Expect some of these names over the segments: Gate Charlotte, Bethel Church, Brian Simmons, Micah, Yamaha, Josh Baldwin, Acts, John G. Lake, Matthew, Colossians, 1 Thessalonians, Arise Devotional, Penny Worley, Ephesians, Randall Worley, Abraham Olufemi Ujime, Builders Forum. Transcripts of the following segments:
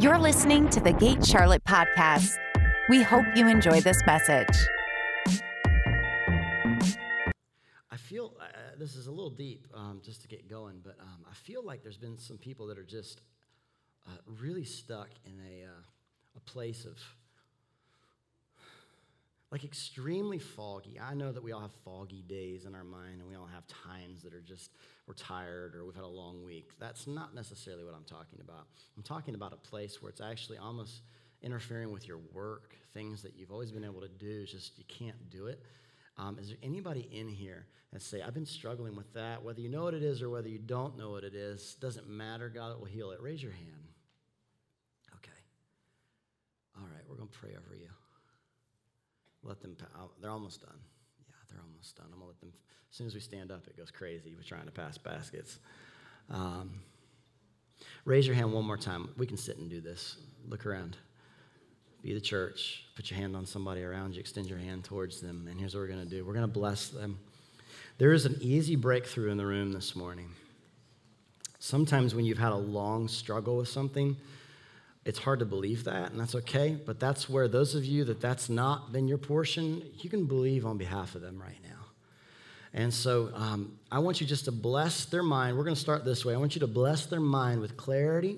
You're listening to the Gate Charlotte podcast. We hope you enjoy this message. I feel, this is a little deep just to get going, but I feel like there's been some people that are just really stuck in a place of like extremely foggy. I know that we all have foggy days in our mind, and we all have times that are just, we're tired or we've had a long week. That's not necessarily what I'm talking about. I'm talking about a place where it's actually almost interfering with your work, things that you've always been able to do, it's just you can't do it. Is there anybody in here that say, I've been struggling with that, whether you know what it is or whether you don't know what it is, doesn't matter, God will heal it. Raise your hand. Okay. All right, we're going to pray over you. Let them, they're almost done. Yeah, they're almost done. I'm going to let them, as soon as we stand up, it goes crazy. We're trying to pass baskets. Raise your hand one more time. We can sit and do this. Look around. Be the church. Put your hand on somebody around you. Extend your hand towards them. And here's what we're going to do. We're going to bless them. There is an easy breakthrough in the room this morning. Sometimes when you've had a long struggle with something, it's hard to believe that, and that's okay, but that's where those of you that that's not been your portion, you can believe on behalf of them right now. And so I want you just to bless their mind. We're going to start this way. I want you to bless their mind with clarity.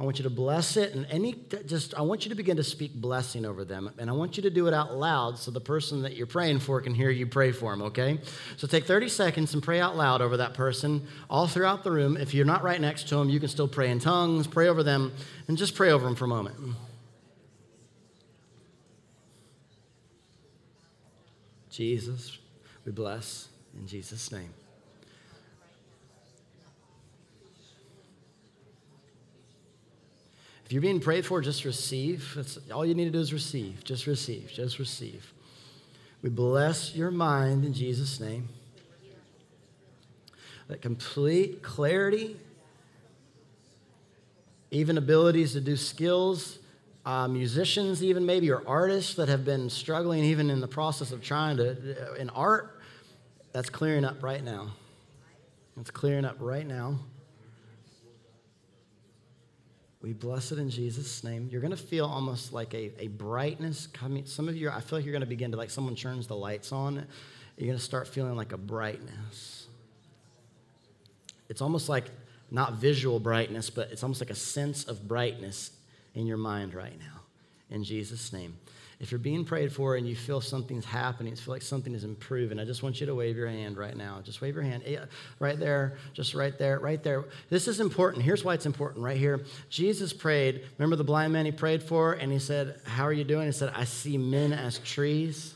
I want you to bless it, and I want you to begin to speak blessing over them, and I want you to do it out loud so the person that you're praying for can hear you pray for them, okay? So take 30 seconds and pray out loud over that person all throughout the room. If you're not right next to them, you can still pray in tongues, pray over them, and just pray over them for a moment. Jesus, we bless in Jesus' name. If you're being prayed for, just receive. That's all you need to do is receive. Just receive. Just receive. We bless your mind in Jesus' name. That complete clarity, even abilities to do skills, musicians even maybe, or artists that have been struggling even in the process of trying to, in art, that's clearing up right now. It's clearing up right now. We bless it in Jesus' name. You're going to feel almost like a brightness coming. Some of you, I feel like you're going to begin to, like someone turns the lights on. You're going to start feeling like a brightness. It's almost like not visual brightness, but it's almost like a sense of brightness in your mind right now in Jesus' name. If you're being prayed for and you feel something's happening, you feel like something is improving, I just want you to wave your hand right now. Just wave your hand. Yeah, right there, just right there, right there. This is important. Here's why it's important right here. Jesus prayed. Remember the blind man he prayed for? And he said, how are you doing? He said, I see men as trees.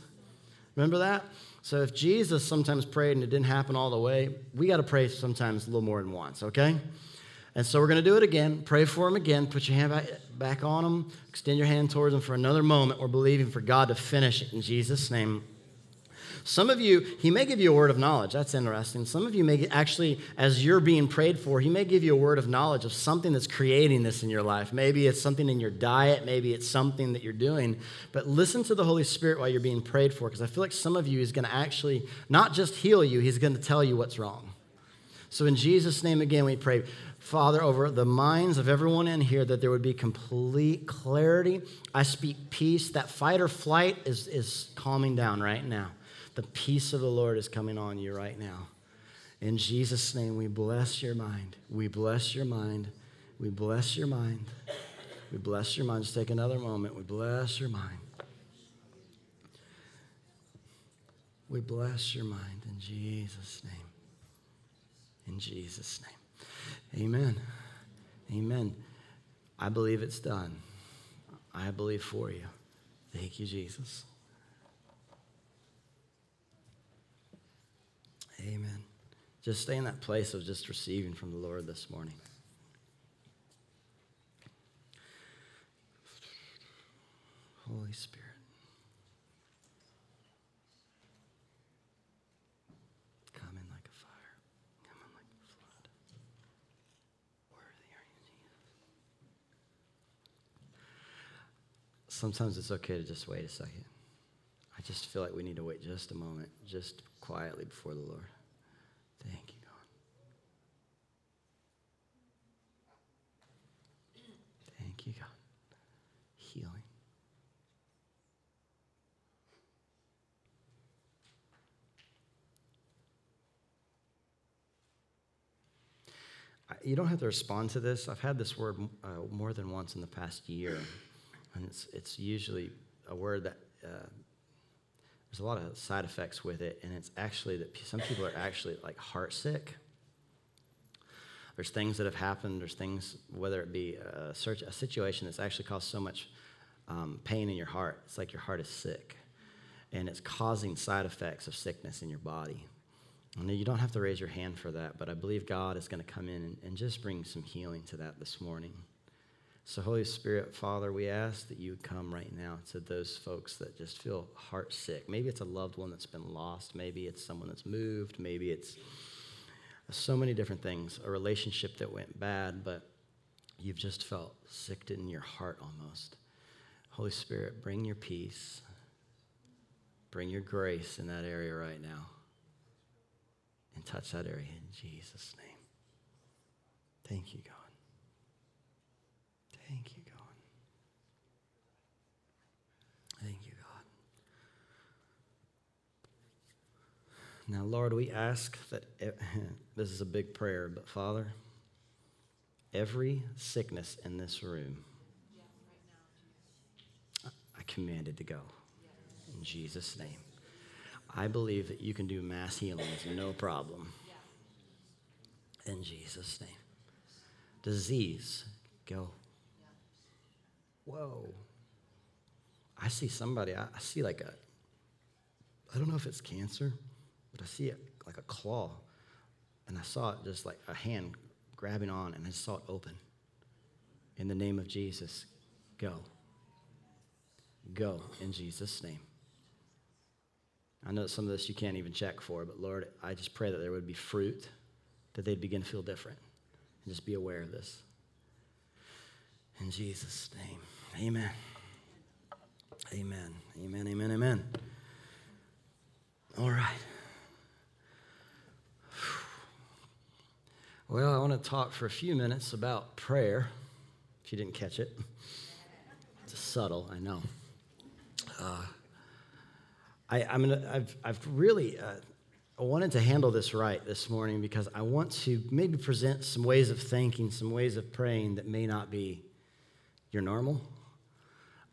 Remember that? So if Jesus sometimes prayed and it didn't happen all the way, we got to pray sometimes a little more than once, okay? And so we're going to do it again. Pray for them again. Put your hand back on them. Extend your hand towards them for another moment. We're believing for God to finish it in Jesus' name. Some of you, he may give you a word of knowledge. That's interesting. Some of you may actually, as you're being prayed for, he may give you a word of knowledge of something that's creating this in your life. Maybe it's something in your diet. Maybe it's something that you're doing. But listen to the Holy Spirit while you're being prayed for, because I feel like some of you is going to actually not just heal you, he's going to tell you what's wrong. So in Jesus' name, again, we pray, Father, over the minds of everyone in here, that there would be complete clarity. I speak peace. That fight or flight is calming down right now. The peace of the Lord is coming on you right now. In Jesus' name, we bless your mind. We bless your mind. We bless your mind. We bless your mind. Just take another moment. We bless your mind. We bless your mind in Jesus' name. In Jesus' name. Amen. Amen. I believe it's done. I believe for you. Thank you, Jesus. Amen. Just stay in that place of just receiving from the Lord this morning. Holy Spirit. Sometimes it's okay to just wait a second. I just feel like we need to wait just a moment, just quietly before the Lord. Thank you, God. Thank you, God. You don't have to respond to this. I've had this word more than once in the past year, and it's usually a word that there's a lot of side effects with it, and it's actually that some people are actually like heartsick. There's things that have happened. There's things, whether it be a situation that's actually caused so much pain in your heart. It's like your heart is sick, and it's causing side effects of sickness in your body. And you don't have to raise your hand for that, but I believe God is going to come in and just bring some healing to that this morning. So Holy Spirit, Father, we ask that you would come right now to those folks that just feel heart sick. Maybe it's a loved one that's been lost. Maybe it's someone that's moved. Maybe it's so many different things, a relationship that went bad, but you've just felt sick in your heart almost. Holy Spirit, bring your peace. Bring your grace in that area right now. And touch that area in Jesus' name. Thank you, God. Thank you, God. Thank you, God. Now, Lord, we ask that, this is a big prayer, but Father, every sickness in this room, I command it to go. In Jesus' name. I believe that you can do mass healings, no problem. In Jesus' name. Disease, go. Whoa. I see somebody, I see like a, I don't know if it's cancer, but I see it like a claw. And I saw it just like a hand grabbing on, and I saw it open. In the name of Jesus, go. Go in Jesus' name. I know some of this you can't even check for, but Lord, I just pray that there would be fruit, that they'd begin to feel different. And just be aware of this. In Jesus' name, amen. Amen, amen, amen, amen. All right. Well, I want to talk for a few minutes about prayer, if you didn't catch it. It's subtle, I know. I wanted to handle this right this morning because I want to maybe present some ways of thanking, some ways of praying that may not be your normal.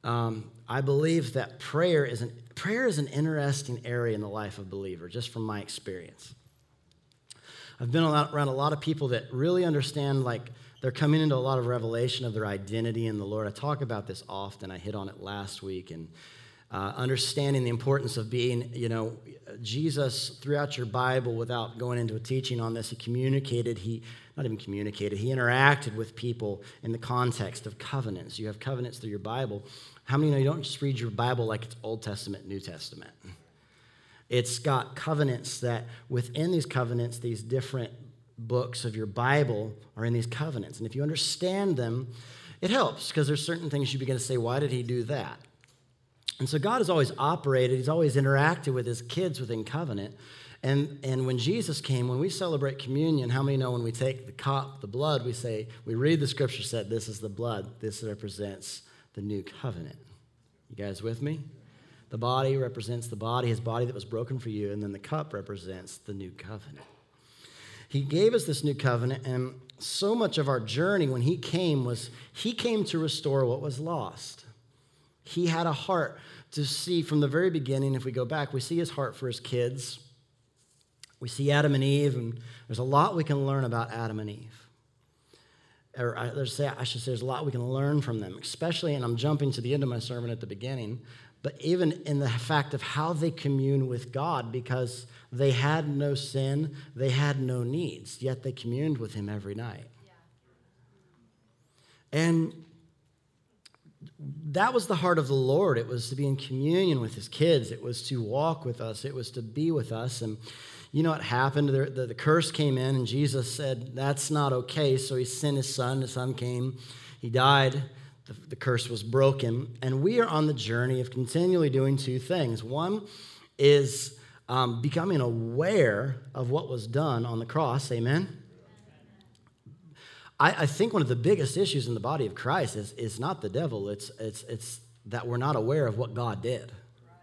I believe that prayer is an interesting area in the life of a believer, just from my experience. I've been around a lot of people that really understand, like, they're coming into a lot of revelation of their identity in the Lord. I talk about this often. I hit on it last week, and understanding the importance of being, Jesus throughout your Bible, without going into a teaching on this, he interacted with people in the context of covenants. You have covenants through your Bible. How many know you don't just read your Bible like it's Old Testament, New Testament? It's got covenants that within these covenants, these different books of your Bible are in these covenants. And if you understand them, it helps because there's certain things you begin to say, why did he do that? And so God has always operated, he's always interacted with his kids within covenant. And when Jesus came, when we celebrate communion, how many know when we take the cup, the blood, we read the scripture said, this is the blood, this represents the new covenant. You guys with me? The body represents the body, his body that was broken for you, and then the cup represents the new covenant. He gave us this new covenant, and so much of our journey when he came was, he came to restore what was lost. He had a heart to see from the very beginning. If we go back, we see his heart for his kids. We see Adam and Eve, and there's a lot we can learn about Adam and Eve. There's a lot we can learn from them, especially, and I'm jumping to the end of my sermon at the beginning, but even in the fact of how they commune with God, because they had no sin, they had no needs, yet they communed with him every night. Yeah. And that was the heart of the Lord. It was to be in communion with his kids. It was to walk with us. It was to be with us. And you know what happened? The curse came in, and Jesus said, that's not okay. So he sent his son. His son came. He died. The curse was broken. And we are on the journey of continually doing two things. One is becoming aware of what was done on the cross. Amen? I think one of the biggest issues in the body of Christ is not the devil. It's that we're not aware of what God did. Right.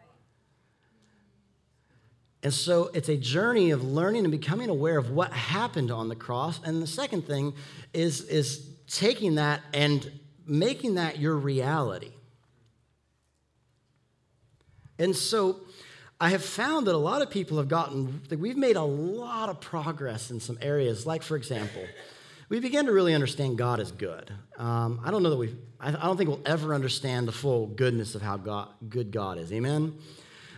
And so it's a journey of learning and becoming aware of what happened on the cross. And the second thing is taking that and making that your reality. And so I have found that a lot of people have gotten, that we've made a lot of progress in some areas. Like, for example, we began to really understand God is good. I don't know that I don't think we'll ever understand the full goodness of how good God is. Amen?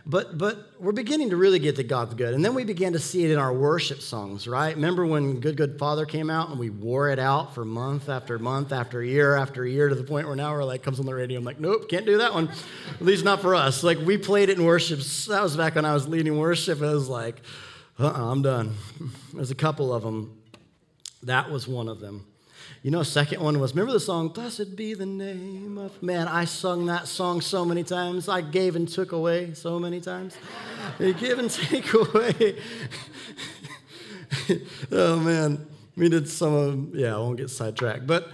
But we're beginning to really get that God's good. And then we began to see it in our worship songs, right? Remember when Good, Good Father came out and we wore it out for month after month after year to the point where now we're like, comes on the radio, I'm like, nope, can't do that one. At least not for us. Like, we played it in worship. That was back when I was leading worship. I was like, I'm done. There's a couple of them. That was one of them. You know, a second one was, remember the song, Blessed Be the Name of... Man, I sung that song so many times. I gave and took away so many times. Give and take away. Oh, man. We did some of them. Yeah, I won't get sidetracked. But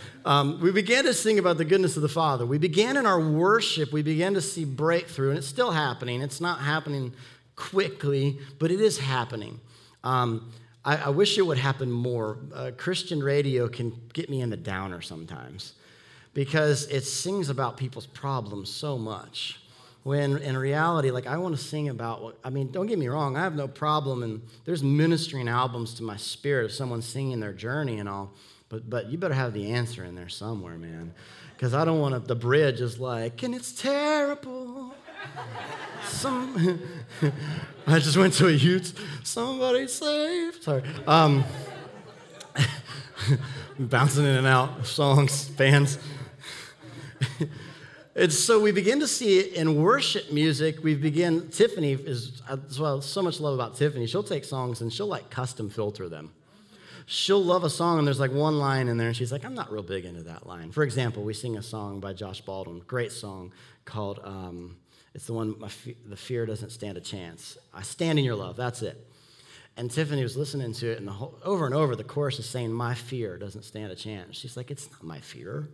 we began to sing about the goodness of the Father. We began in our worship, we began to see breakthrough, and it's still happening. It's not happening quickly, but it is happening. I wish it would happen more. Christian radio can get me in the downer sometimes because it sings about people's problems so much. When in reality, like, I want to sing about what, I mean, don't get me wrong, I have no problem, and there's ministering albums to my spirit of someone singing their journey and all, but you better have the answer in there somewhere, man, because I don't want the bridge is like, and it's terrible. I just went to a youth. Somebody saved. Sorry. Bouncing in and out. Songs, bands. And so we begin to see it in worship music. Tiffany is, that's what I so much love about Tiffany. She'll take songs and she'll like custom filter them. She'll love a song and there's like one line in there and she's like, I'm not real big into that line. For example, we sing a song by Josh Baldwin, great song called... It's the one, The Fear Doesn't Stand a Chance. I stand in your love, that's it. And Tiffany was listening to it, and over and over, the chorus is saying, my fear doesn't stand a chance. She's like, it's not my fear.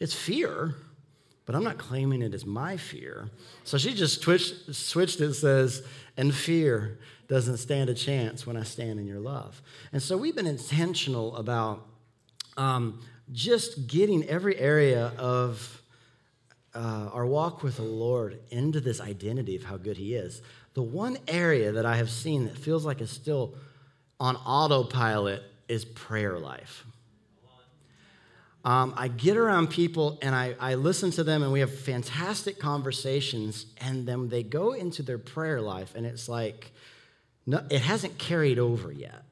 It's fear, but I'm not claiming it as my fear. So she just switched it and says, and fear doesn't stand a chance when I stand in your love. And so we've been intentional about just getting every area of our walk with the Lord into this identity of how good he is. The one area that I have seen that feels like it's still on autopilot is prayer life. I get around people and I listen to them and we have fantastic conversations, and then they go into their prayer life and it's like, no, it hasn't carried over yet.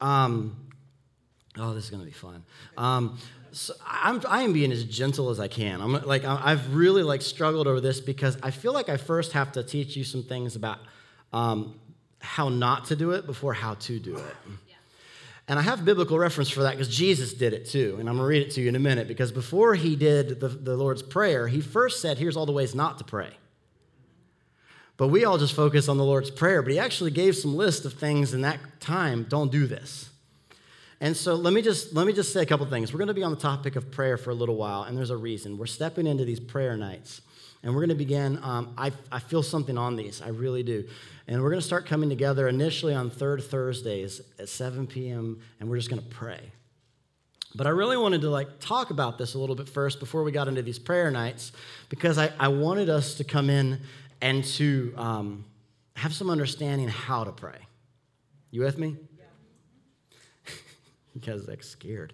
Yeah. Oh, this is going to be fun. So I am being as gentle as I can. I've really struggled over this because I feel like I first have to teach you some things about how not to do it before how to do it. Yeah. And I have biblical reference for that because Jesus did it too, and I'm going to read it to you in a minute, because before he did the Lord's Prayer, he first said, here's all the ways not to pray. But we all just focus on the Lord's Prayer, but he actually gave some list of things in that time, don't do this. And so let me just say a couple things. We're going to be on the topic of prayer for a little while, and there's a reason. We're stepping into these prayer nights, and we're going to begin. I feel something on these. I really do. And we're going to start coming together initially on third Thursdays at 7 p.m., and we're just going to pray. But I really wanted to talk about this a little bit first before we got into these prayer nights, because I wanted us to come in and to have some understanding how to pray. You with me? Because that's scared.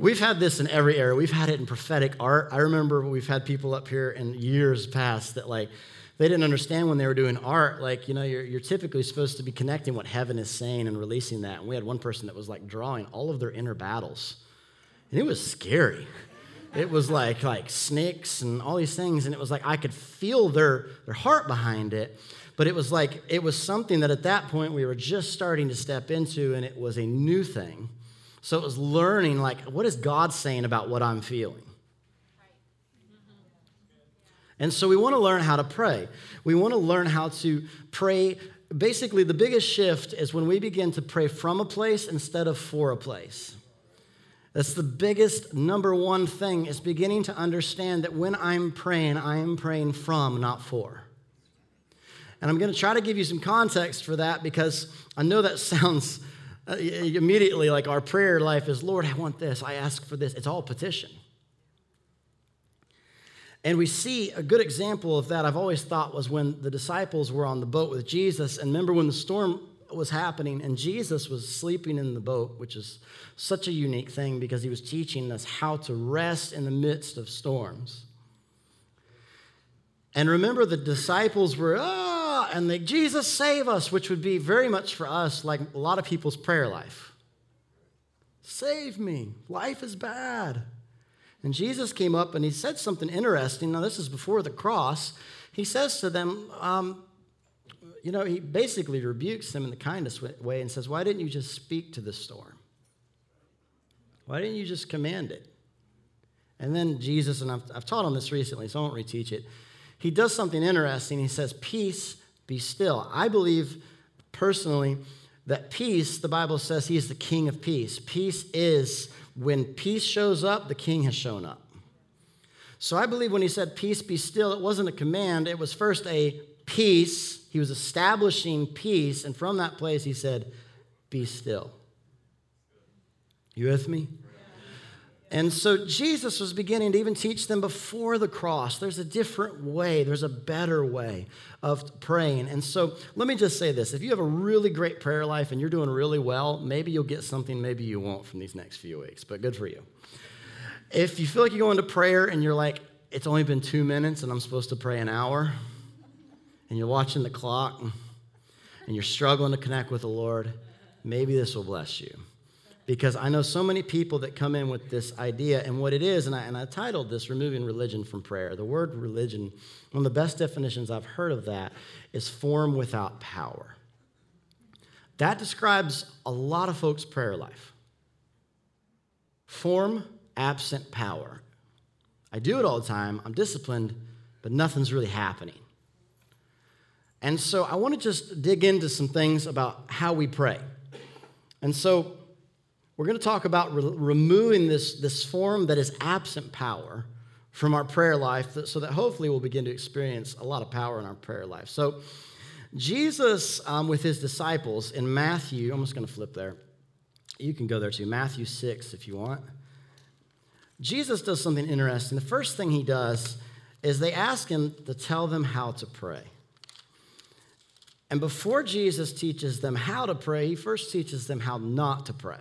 We've had this in every area. We've had it in prophetic art. I remember we've had people up here in years past that they didn't understand when they were doing art. You're typically supposed to be connecting what heaven is saying and releasing that. And we had one person that was drawing all of their inner battles, and it was scary. It was like snakes and all these things, and it was I could feel their heart behind it. But it was it was something that at that point we were just starting to step into, and it was a new thing. So it was learning, what is God saying about what I'm feeling? And so we want to learn how to pray. We want to learn how to pray. Basically, the biggest shift is when we begin to pray from a place instead of for a place. That's the biggest number one thing, is beginning to understand that when I'm praying from, not for. And I'm going to try to give you some context for that, because I know that sounds immediately like our prayer life is, Lord, I want this, I ask for this. It's all petition. And we see a good example of that, I've always thought, was when the disciples were on the boat with Jesus. And remember when the storm was happening and Jesus was sleeping in the boat, which is such a unique thing because he was teaching us how to rest in the midst of storms. And remember, the disciples were, and they, Jesus, save us, which would be very much for us like a lot of people's prayer life. Save me. Life is bad. And Jesus came up and he said something interesting. Now, this is before the cross. He says to them, he basically rebukes them in the kindest way and says, why didn't you just speak to the storm? Why didn't you just command it? And then Jesus, and I've taught on this recently, so I won't reteach it. He does something interesting. He says, peace, be still. I believe personally that peace, the Bible says he is the king of peace. Peace is when peace shows up, the king has shown up. So I believe when he said, peace, be still, it wasn't a command. It was first a peace. He was establishing peace. And from that place, he said, be still. You with me? And so Jesus was beginning to even teach them before the cross. There's a different way. There's a better way of praying. And so let me just say this. If you have a really great prayer life and you're doing really well, maybe you'll get something, maybe you won't from these next few weeks, but good for you. If you feel like you go into prayer and you're like, it's only been 2 minutes and I'm supposed to pray an hour, and you're watching the clock and you're struggling to connect with the Lord, maybe this will bless you. Because I know so many people that come in with this idea, and what it is, and I titled this, Removing Religion from Prayer. The word religion, one of the best definitions I've heard of that is form without power. That describes a lot of folks' prayer life. Form, absent power. I do it all the time. I'm disciplined, but nothing's really happening. And so I want to just dig into some things about how we pray. And so we're going to talk about removing this form that is absent power from our prayer life, so that hopefully we'll begin to experience a lot of power in our prayer life. So Jesus, with his disciples in Matthew, I'm just going to flip there. You can go there too, Matthew 6 if you want. Jesus does something interesting. The first thing he does is they ask him to tell them how to pray. And before Jesus teaches them how to pray, he first teaches them how not to pray.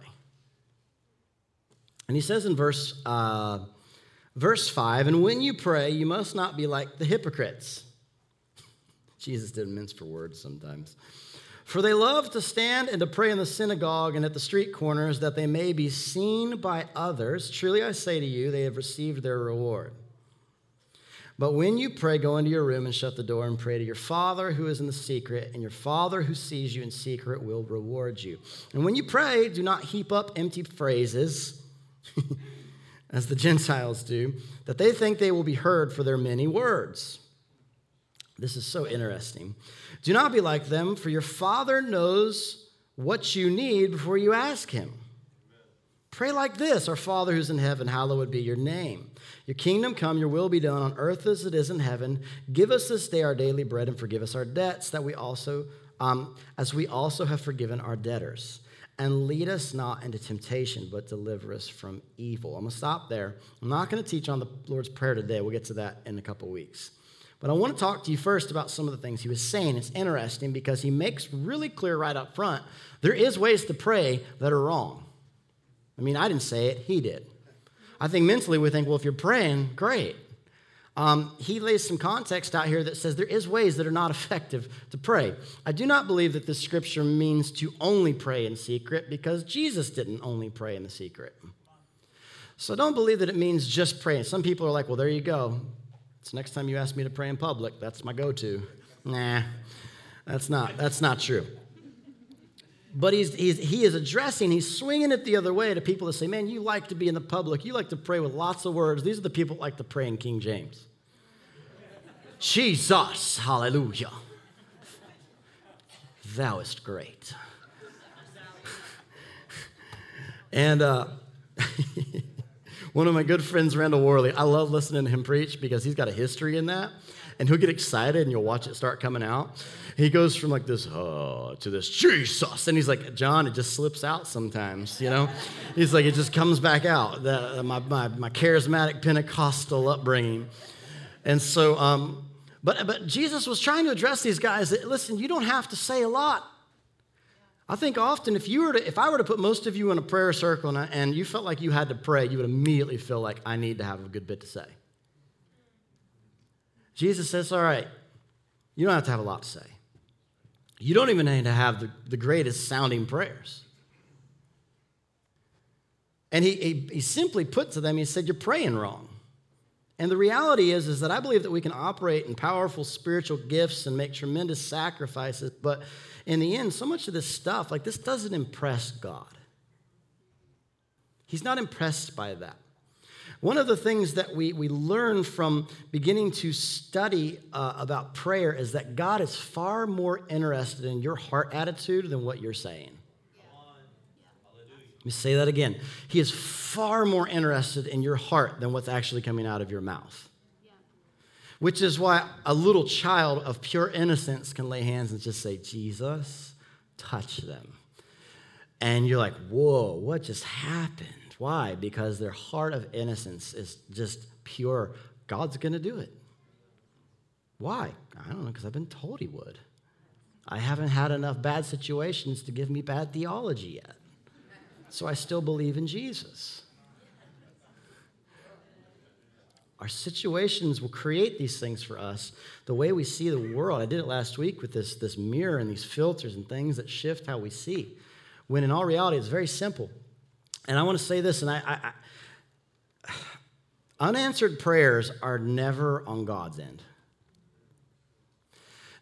And he says in verse 5, and when you pray, you must not be like the hypocrites. Jesus didn't mince for words sometimes. For they love to stand and to pray in the synagogue and at the street corners, that they may be seen by others. Truly I say to you, they have received their reward. But when you pray, go into your room and shut the door and pray to your Father who is in the secret, and your Father who sees you in secret will reward you. And when you pray, do not heap up empty phrases, as the Gentiles do, that they think they will be heard for their many words. This is so interesting. Do not be like them, for your Father knows what you need before you ask him. Amen. Pray like this: Our Father who's in heaven, hallowed be your name. Your kingdom come, your will be done on earth as it is in heaven. Give us this day our daily bread, and forgive us our debts, that we also, as we also have forgiven our debtors. And lead us not into temptation, but deliver us from evil. I'm going to stop there. I'm not going to teach on the Lord's Prayer today. We'll get to that in a couple weeks. But I want to talk to you first about some of the things he was saying. It's interesting because he makes really clear right up front, there is ways to pray that are wrong. I mean, I didn't say it. He did. I think mentally we think, well, if you're praying, great. He lays some context out here that says there is ways that are not effective to pray. I do not believe that this scripture means to only pray in secret, because Jesus didn't only pray in the secret. So don't believe that it means just praying. Some people are like, well, there you go. It's next time you ask me to pray in public. That's my go-to. Nah, that's not true. But he is addressing, he's swinging it the other way to people that say, man, you like to be in the public. You like to pray with lots of words. These are the people that like to pray in King James. Jesus, hallelujah. Thou ist great. And One of my good friends, Randall Worley, I love listening to him preach because he's got a history in that. And he'll get excited and you'll watch it start coming out. He goes from like this, oh, to this, Jesus. And he's like, John, it just slips out sometimes, you know. He's like, it just comes back out, my charismatic Pentecostal upbringing. And so, but Jesus was trying to address these guys that, listen, you don't have to say a lot. I think often if I were to put most of you in a prayer circle and you felt like you had to pray, you would immediately feel like I need to have a good bit to say. Jesus says, all right, you don't have to have a lot to say. You don't even need to have the greatest sounding prayers. And he simply put to them, he said, you're praying wrong. And the reality is that I believe that we can operate in powerful spiritual gifts and make tremendous sacrifices, but in the end, so much of this stuff, like this doesn't impress God. He's not impressed by that. One of the things that we learn from beginning to study about prayer is that God is far more interested in your heart attitude than what you're saying. Let me say that again. He is far more interested in your heart than what's actually coming out of your mouth. Yeah. Which is why a little child of pure innocence can lay hands and just say, Jesus, touch them. And you're like, whoa, what just happened? Why? Because their heart of innocence is just pure. God's going to do it. Why? I don't know, because I've been told he would. I haven't had enough bad situations to give me bad theology yet. So I still believe in Jesus. Our situations will create these things for us. The way we see the world, I did it last week with this mirror and these filters and things that shift how we see, when in all reality, it's very simple. And I want to say this, and I unanswered prayers are never on God's end.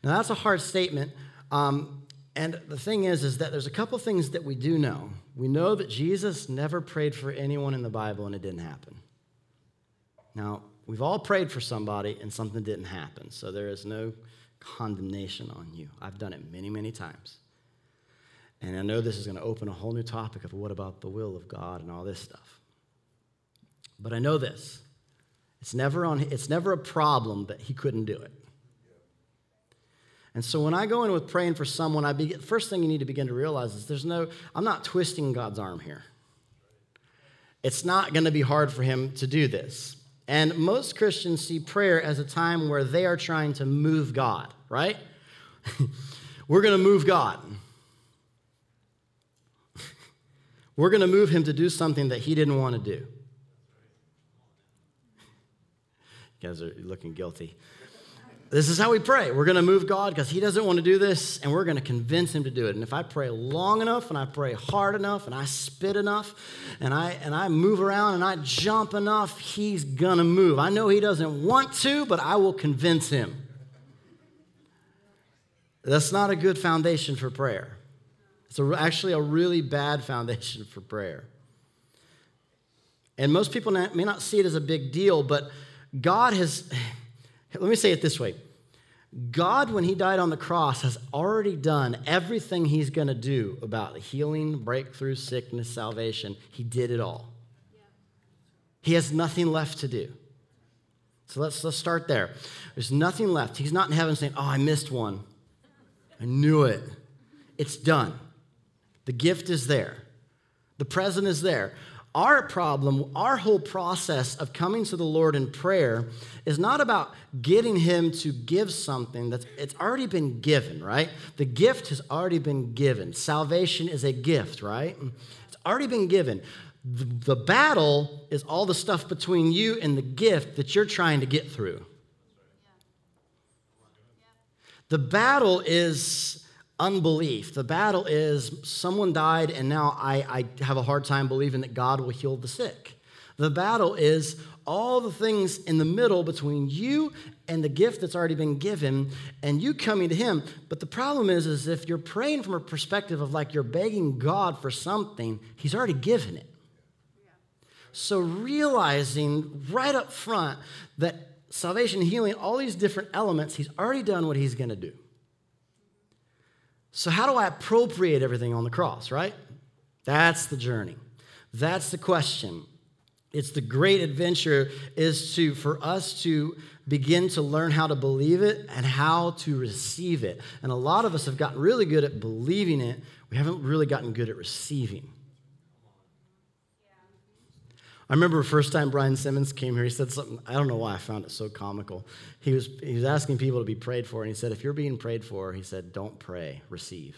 Now, that's a hard statement. And the thing is that there's a couple things that we do know. We know that Jesus never prayed for anyone in the Bible, and it didn't happen. Now, we've all prayed for somebody, and something didn't happen, so there is no condemnation on you. I've done it many, many times. And I know this is going to open a whole new topic of what about the will of God and all this stuff. But I know this. It's never a problem that he couldn't do it. And so when I go in with praying for someone, the first thing you need to begin to realize is I'm not twisting God's arm here. It's not going to be hard for him to do this. And most Christians see prayer as a time where they are trying to move God, right? We're going to move God. We're going to move him to do something that he didn't want to do. You guys are looking guilty. This is how we pray. We're going to move God because he doesn't want to do this, and we're going to convince him to do it. And if I pray long enough, and I pray hard enough, and I spit enough, and I move around, and I jump enough, he's going to move. I know he doesn't want to, but I will convince him. That's not a good foundation for prayer. It's actually a really bad foundation for prayer. And most people may not see it as a big deal, but God has... Let me say it this way. God, when he died on the cross, has already done everything he's going to do about healing, breakthrough, sickness, salvation. He did it all. Yeah. He has nothing left to do. So let's start there. There's nothing left. He's not in heaven saying, oh, I missed one. I knew it. It's done. The gift is there. The present is there. Our problem, our whole process of coming to the Lord in prayer is not about getting him to give something it's already been given, right? The gift has already been given. Salvation is a gift, right? It's already been given. The battle is all the stuff between you and the gift that you're trying to get through. The battle is... unbelief. The battle is someone died and now I have a hard time believing that God will heal the sick. The battle is all the things in the middle between you and the gift that's already been given and you coming to him. But the problem is if you're praying from a perspective of like you're begging God for something, he's already given it. So realizing right up front that salvation, healing, all these different elements, he's already done what he's going to do. So how do I appropriate everything on the cross, right? That's the journey. That's the question. It's the great adventure is to for us to begin to learn how to believe it and how to receive it. And a lot of us have gotten really good at believing it. We haven't really gotten good at receiving. I remember the first time Brian Simmons came here, he said something, I don't know why I found it so comical. He was asking people to be prayed for, and he said, if you're being prayed for, he said, don't pray, receive.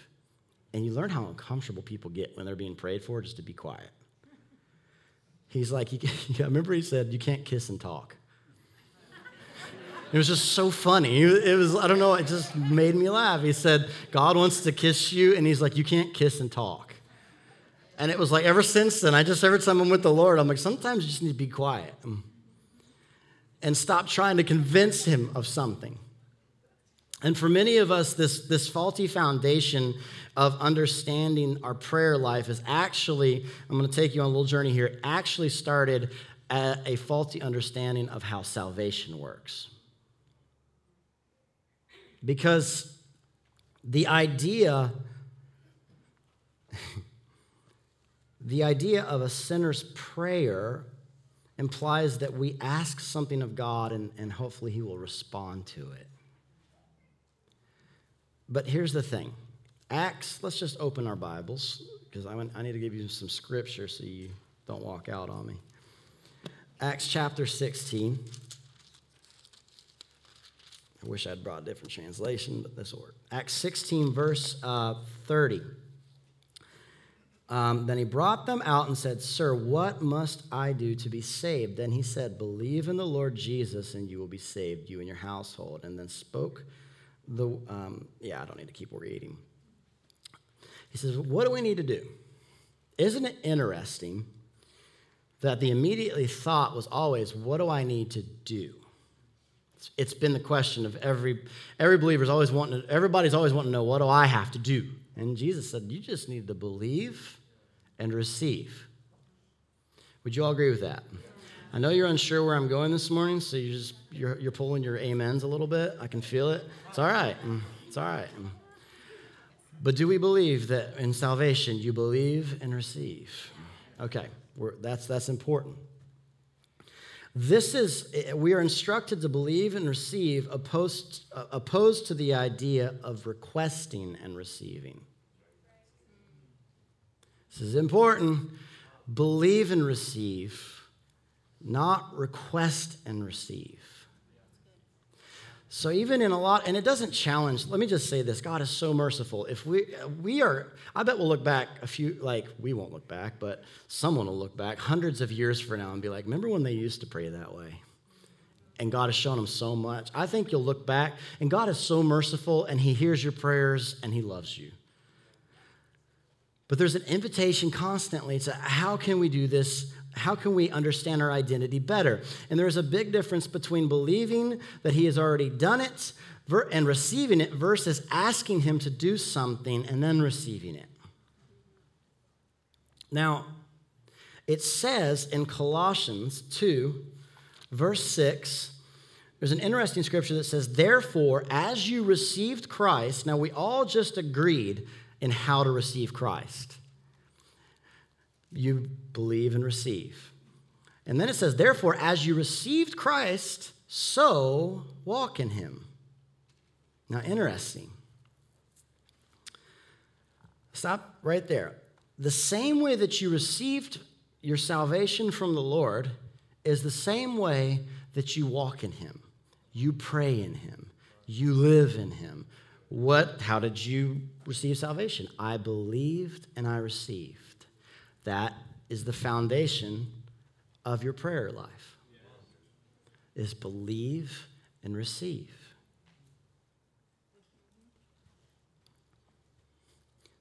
And you learn how uncomfortable people get when they're being prayed for just to be quiet. He's like, I remember he said, you can't kiss and talk. It was just so funny. It was, I don't know, it just made me laugh. He said, God wants to kiss you, and he's like, you can't kiss and talk. And it was like, ever since then, every time I'm with the Lord, I'm like, sometimes you just need to be quiet and stop trying to convince him of something. And for many of us, this faulty foundation of understanding our prayer life is actually, I'm going to take you on a little journey here, actually started at a faulty understanding of how salvation works. Because the idea... The idea of a sinner's prayer implies that we ask something of God and hopefully he will respond to it. But here's the thing. Acts, let's just open our Bibles because I need to give you some scripture so you don't walk out on me. Acts chapter 16. I wish I'd brought a different translation, but this will work. Acts 16, verse 30. Then he brought them out and said, Sir, what must I do to be saved? Then he said, Believe in the Lord Jesus and you will be saved, you and your household. And then spoke the, I don't need to keep reading. He says, what do we need to do? Isn't it interesting that the immediately thought was always, what do I need to do? It's been the question of every believer's always wanting to, everybody's always wanting to know, what do I have to do? And Jesus said, you just need to believe and receive. Would you all agree with that? I know you're unsure where I'm going this morning, so you're pulling your amens a little bit. I can feel it. It's all right. But do we believe that in salvation you believe and receive? Okay, that's important. We are instructed to believe and receive opposed to the idea of requesting and receiving. This is important. Believe and receive, not request and receive. So even in a lot, and it doesn't challenge, let me just say this, God is so merciful. If we are, I bet we'll look back we won't look back, but someone will look back hundreds of years from now and be like, remember when they used to pray that way? And God has shown them so much. I think you'll look back, and God is so merciful, and he hears your prayers, and he loves you. But there's an invitation constantly to how can we do this? How can we understand our identity better? And there's a big difference between believing that he has already done it and receiving it versus asking him to do something and then receiving it. Now, it says in Colossians 2, verse 6, there's an interesting scripture that says, Therefore, as you received Christ, now we all just agreed in how to receive Christ. You believe and receive. And then it says, Therefore, as you received Christ, so walk in him. Now, interesting. Stop right there. The same way that you received your salvation from the Lord is the same way that you walk in him. You pray in him. You live in him. How did you receive salvation? I believed and I received. That is the foundation of your prayer life, is believe and receive.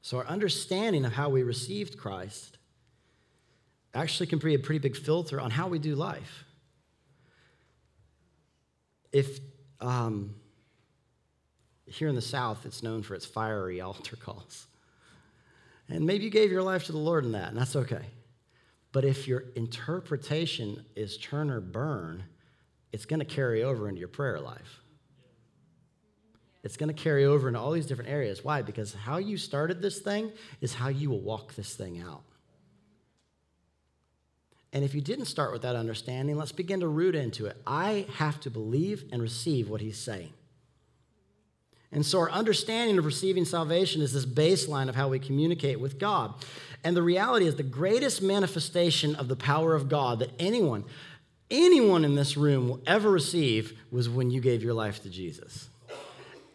So our understanding of how we received Christ actually can be a pretty big filter on how we do life. If here in the South, it's known for its fiery altar calls. And maybe you gave your life to the Lord in that, and that's okay. But if your interpretation is turn or burn, it's going to carry over into your prayer life. It's going to carry over into all these different areas. Why? Because how you started this thing is how you will walk this thing out. And if you didn't start with that understanding, let's begin to root into it. I have to believe and receive what he's saying. And so our understanding of receiving salvation is this baseline of how we communicate with God. And the reality is the greatest manifestation of the power of God that anyone in this room will ever receive was when you gave your life to Jesus.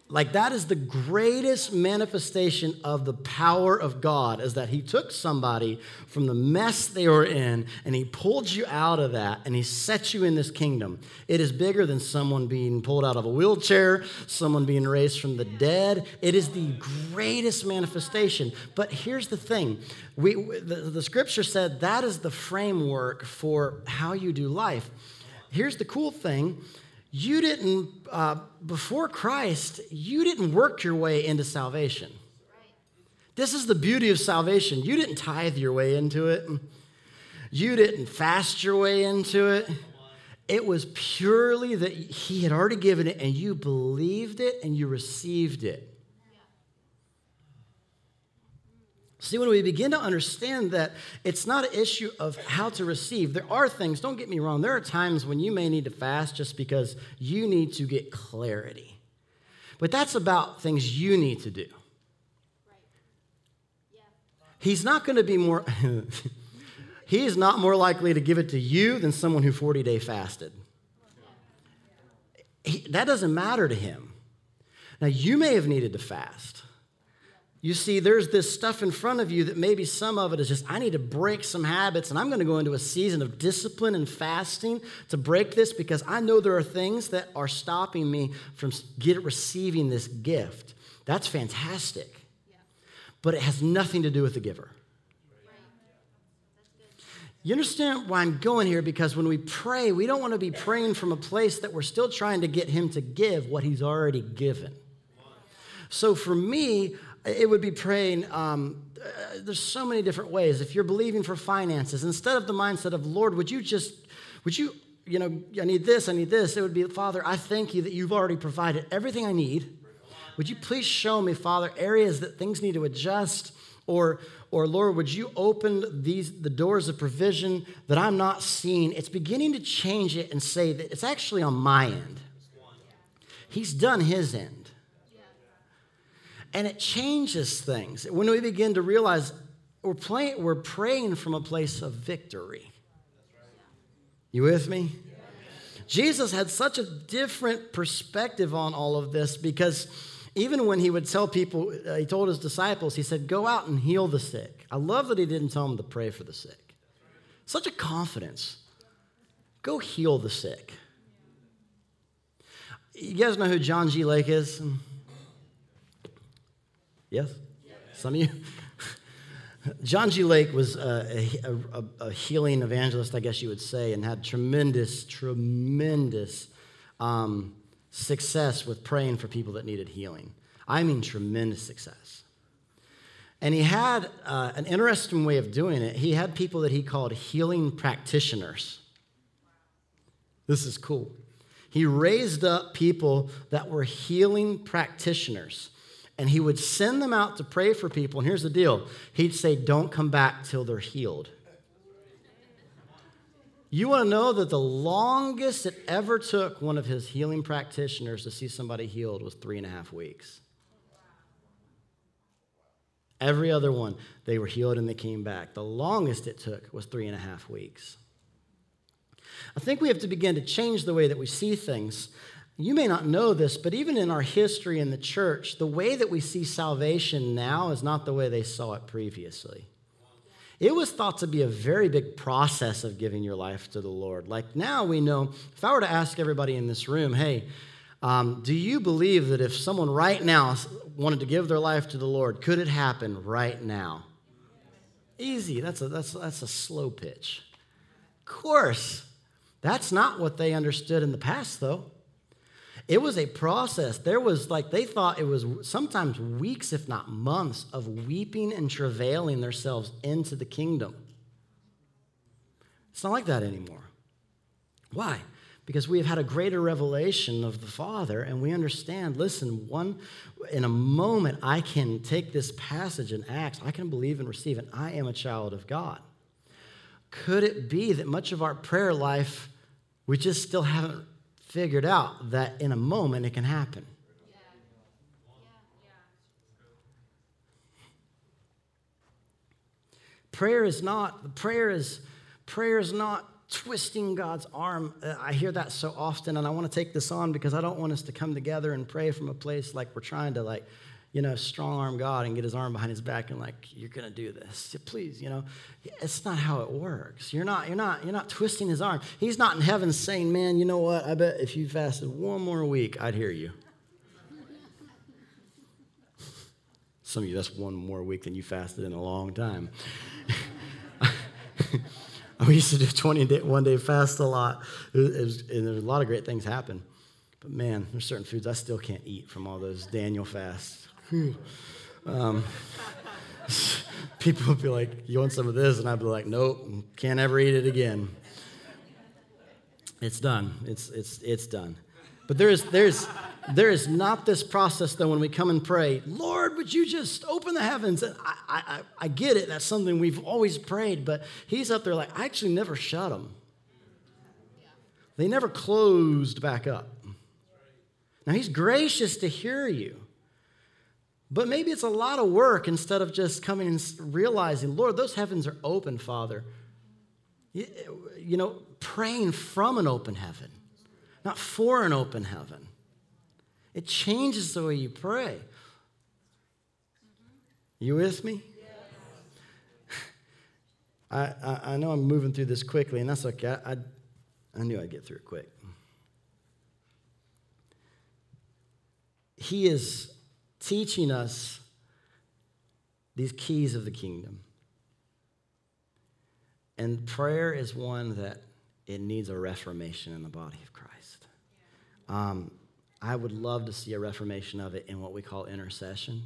Like, that is the greatest manifestation of the power of God, is that he took somebody from the mess they were in and he pulled you out of that and he set you in this kingdom. It is bigger than someone being pulled out of a wheelchair, someone being raised from the dead. It is the greatest manifestation. But here's the thing. The scripture said that is the framework for how you do life. Here's the cool thing. You didn't, before Christ, you didn't work your way into salvation. Right. This is the beauty of salvation. You didn't tithe your way into it. You didn't fast your way into it. It was purely that he had already given it, and you believed it, and you received it. Yeah. See, when we begin to understand that it's not an issue of how to receive, there are things, don't get me wrong, there are times when you may need to fast just because you need to get clarity. But that's about things you need to do. Right. Yeah. He's not going to be more, he is not more likely to give it to you than someone who 40-day fasted. That doesn't matter to him. Now, you may have needed to fast. You see, there's this stuff in front of you that maybe some of it is just, I need to break some habits, and I'm going to go into a season of discipline and fasting to break this because I know there are things that are stopping me from receiving this gift. That's fantastic. Yeah. But it has nothing to do with the giver. Right. That's good. You understand why I'm going here? Because when we pray, we don't want to be praying from a place that we're still trying to get him to give what he's already given. So for me, it would be praying, there's so many different ways. If you're believing for finances, instead of the mindset of, Lord, would you, I need this. It would be, Father, I thank you that you've already provided everything I need. Would you please show me, Father, areas that things need to adjust? Or Lord, would you open the doors of provision that I'm not seeing? It's beginning to change it and say that it's actually on my end. He's done his end. And it changes things. When we begin to realize we're praying from a place of victory. You with me? Yeah. Jesus had such a different perspective on all of this because even when he would tell people, he told his disciples, he said, go out and heal the sick. I love that he didn't tell them to pray for the sick. Such a confidence. Go heal the sick. You guys know who John G. Lake is? Yes? Some of you? John G. Lake was a healing evangelist, I guess you would say, and had tremendous success with praying for people that needed healing. I mean, tremendous success. And he had an interesting way of doing it. He had people that he called healing practitioners. This is cool. He raised up people that were healing practitioners. And he would send them out to pray for people. And here's the deal. He'd say, don't come back till they're healed. You want to know that the longest it ever took one of his healing practitioners to see somebody healed was 3.5 weeks. Every other one, they were healed and they came back. The longest it took was 3.5 weeks. I think we have to begin to change the way that we see things. You may not know this, but even in our history in the church, the way that we see salvation now is not the way they saw it previously. It was thought to be a very big process of giving your life to the Lord. Like now we know, if I were to ask everybody in this room, hey, do you believe that if someone right now wanted to give their life to the Lord, could it happen right now? Easy. That's a slow pitch. Of course. That's not what they understood in the past, though. It was a process. There was they thought it was sometimes weeks, if not months, of weeping and travailing themselves into the kingdom. It's not like that anymore. Why? Because we have had a greater revelation of the Father, and we understand, listen, in a moment, I can take this passage in Acts, I can believe and receive, and I am a child of God. Could it be that much of our prayer life, we just still haven't figured out that in a moment it can happen? Yeah. Yeah. Prayer is not twisting God's arm. I hear that so often, and I want to take this on because I don't want us to come together and pray from a place like we're trying to, like, you know, strong arm God and get his arm behind his back and like, you're going to do this, please, you know. It's not how it works. You're not twisting his arm. He's not in heaven saying, man, you know what? I bet if you fasted one more week, I'd hear you. Some of you, that's one more week than you fasted in a long time. We used to do 21-day fast a lot, and there's a lot of great things happen. But man, there's certain foods I still can't eat from all those Daniel fasts. People would be like, you want some of this? And I'd be like, nope, can't ever eat it again. It's done. It's done. But there is not this process, though, when we come and pray, Lord, would you just open the heavens? And I get it. That's something we've always prayed, but he's up there like, I actually never shut them. Yeah. They never closed back up. Right. Now, he's gracious to hear you, but maybe it's a lot of work instead of just coming and realizing, Lord, those heavens are open, Father. You know, praying from an open heaven, not for an open heaven. It changes the way you pray. You with me? Yes. I know I'm moving through this quickly, and that's okay. I knew I'd get through it quick. He is teaching us these keys of the kingdom. And prayer is one that it needs a reformation in the body of Christ. I would love to see a reformation of it in what we call intercession.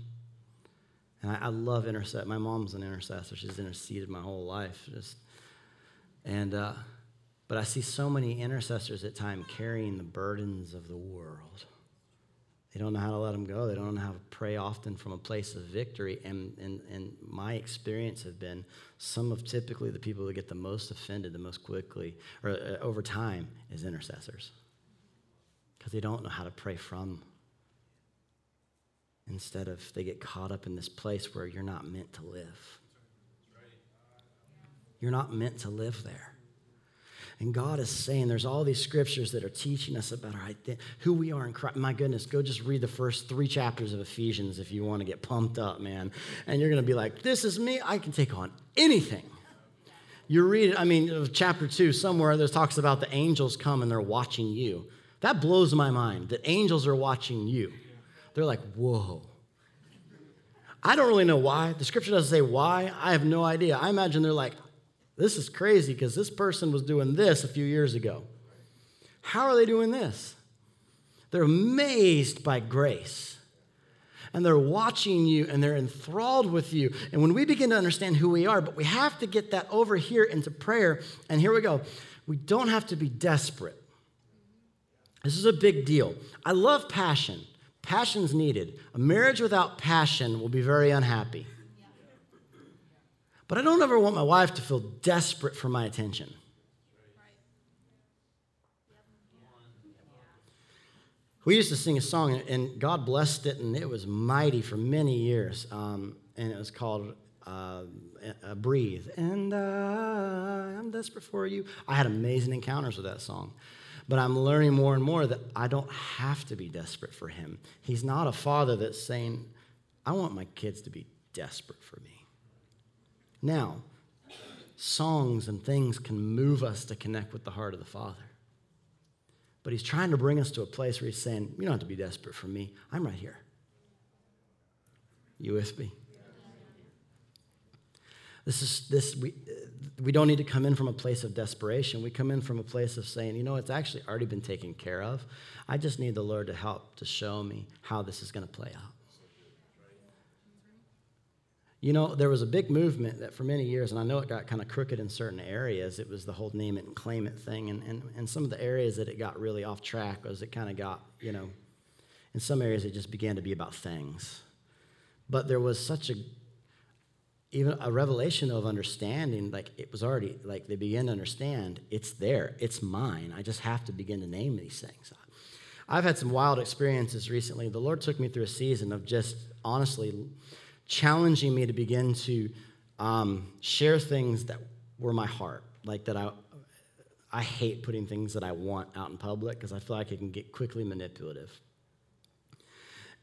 And I love intercession. My mom's an intercessor. She's interceded my whole life. But I see so many intercessors at times carrying the burdens of the world. They don't know how to let them go. They don't know how to pray often from a place of victory. And my experience have been some of typically the people that get the most offended the most quickly or over time is intercessors. Because they don't know how to pray from. Instead of they get caught up in this place where you're not meant to live. You're not meant to live there. And God is saying there's all these scriptures that are teaching us about our who we are in Christ. My goodness, go just read the first 3 chapters of Ephesians if you want to get pumped up, man. And you're going to be like, this is me. I can take on anything. You read it, I mean, chapter 2 somewhere, there talks about the angels come and they're watching you. That blows my mind, that angels are watching you. They're like, whoa. I don't really know why. The scripture doesn't say why. I have no idea. I imagine they're like, this is crazy because this person was doing this a few years ago. How are they doing this? They're amazed by grace. And they're watching you, and they're enthralled with you. And when we begin to understand who we are, but we have to get that over here into prayer. And here we go. We don't have to be desperate. This is a big deal. I love passion. Passion's needed. A marriage without passion will be very unhappy. But I don't ever want my wife to feel desperate for my attention. We used to sing a song, and God blessed it, and it was mighty for many years. And it was called Breathe. And I'm desperate for you. I had amazing encounters with that song. But I'm learning more and more that I don't have to be desperate for him. He's not a father that's saying, I want my kids to be desperate for me. Now, songs and things can move us to connect with the heart of the Father. But he's trying to bring us to a place where he's saying, you don't have to be desperate for me. I'm right here. You with me? We don't need to come in from a place of desperation. We come in from a place of saying, you know, it's actually already been taken care of. I just need the Lord to help to show me how this is going to play out. You know, there was a big movement that for many years, and I know it got kind of crooked in certain areas. It was the whole name it and claim it thing. And some of the areas that it got really off track was it kind of got, you know, in some areas it just began to be about things. But there was such a even a revelation of understanding, like it was already, like they begin to understand, it's there, it's mine. I just have to begin to name these things. I've had some wild experiences recently. The Lord took me through a season of just honestly challenging me to begin to share things that were my heart, like that I hate putting things that I want out in public because I feel like it can get quickly manipulative.